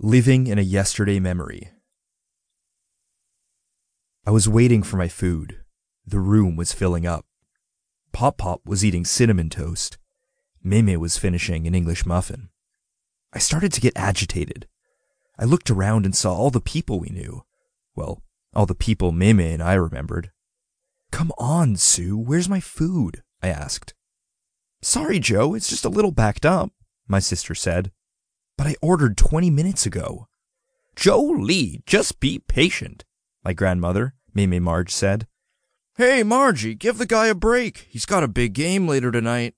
Living in a yesterday memory. I was waiting for my food. The room was filling up. Pop-Pop was eating cinnamon toast. Meme was finishing an English muffin. I started to get agitated. I looked around and saw all the people we knew. Well, all the people Meme and I remembered. "Come on, Sue, where's my food?" I asked. "Sorry, Joe, it's just a little backed up," my sister said. "But I ordered 20 minutes ago." "Jolie, just be patient," my grandmother, Meme Marge, said. "Hey, Margie, give the guy a break. He's got a big game later tonight,"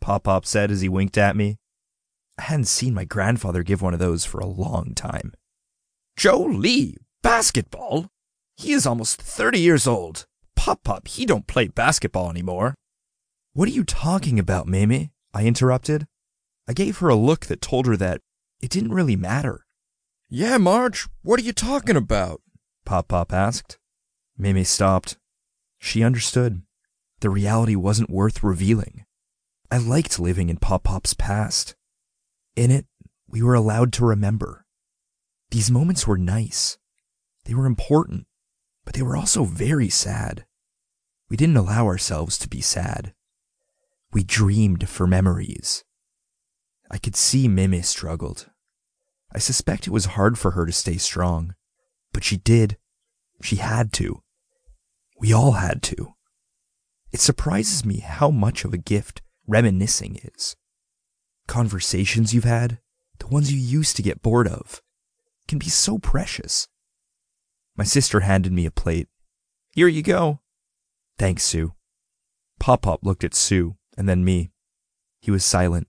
Pop-Pop said as he winked at me. I hadn't seen my grandfather give one of those for a long time. "Jolie, basketball? He is almost 30 years old. Pop-Pop, he don't play basketball anymore." "What are you talking about, Meme?" I interrupted. I gave her a look that told her that it didn't really matter. "Yeah, Marge, what are you talking about?" Pop-Pop asked. Meme stopped. She understood. The reality wasn't worth revealing. I liked living in Pop-Pop's past. In it, we were allowed to remember. These moments were nice. They were important, but they were also very sad. We didn't allow ourselves to be sad. We dreamed for memories. I could see Meme struggled. I suspect it was hard for her to stay strong, but she did. She had to. We all had to. It surprises me how much of a gift reminiscing is. Conversations you've had, the ones you used to get bored of, can be so precious. My sister handed me a plate. "Here you go." "Thanks, Sue." Pop-Pop looked at Sue and then me. He was silent.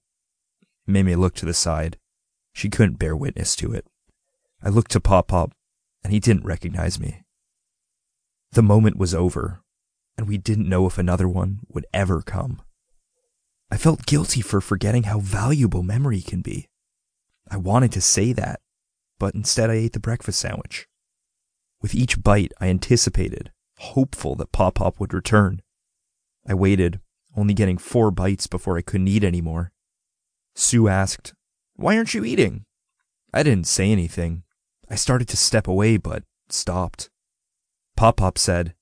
Meme looked to the side. She couldn't bear witness to it. I looked to Pop-Pop, and he didn't recognize me. The moment was over, and we didn't know if another one would ever come. I felt guilty for forgetting how valuable memory can be. I wanted to say that, but instead I ate the breakfast sandwich. With each bite, I anticipated, hopeful that Pop-Pop would return. I waited, only getting 4 bites before I couldn't eat anymore. Sue asked, "Why aren't you eating?" I didn't say anything. I started to step away, but stopped. Pop-Pop said,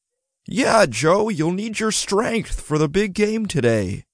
"Yeah, Joe, you'll need your strength for the big game today."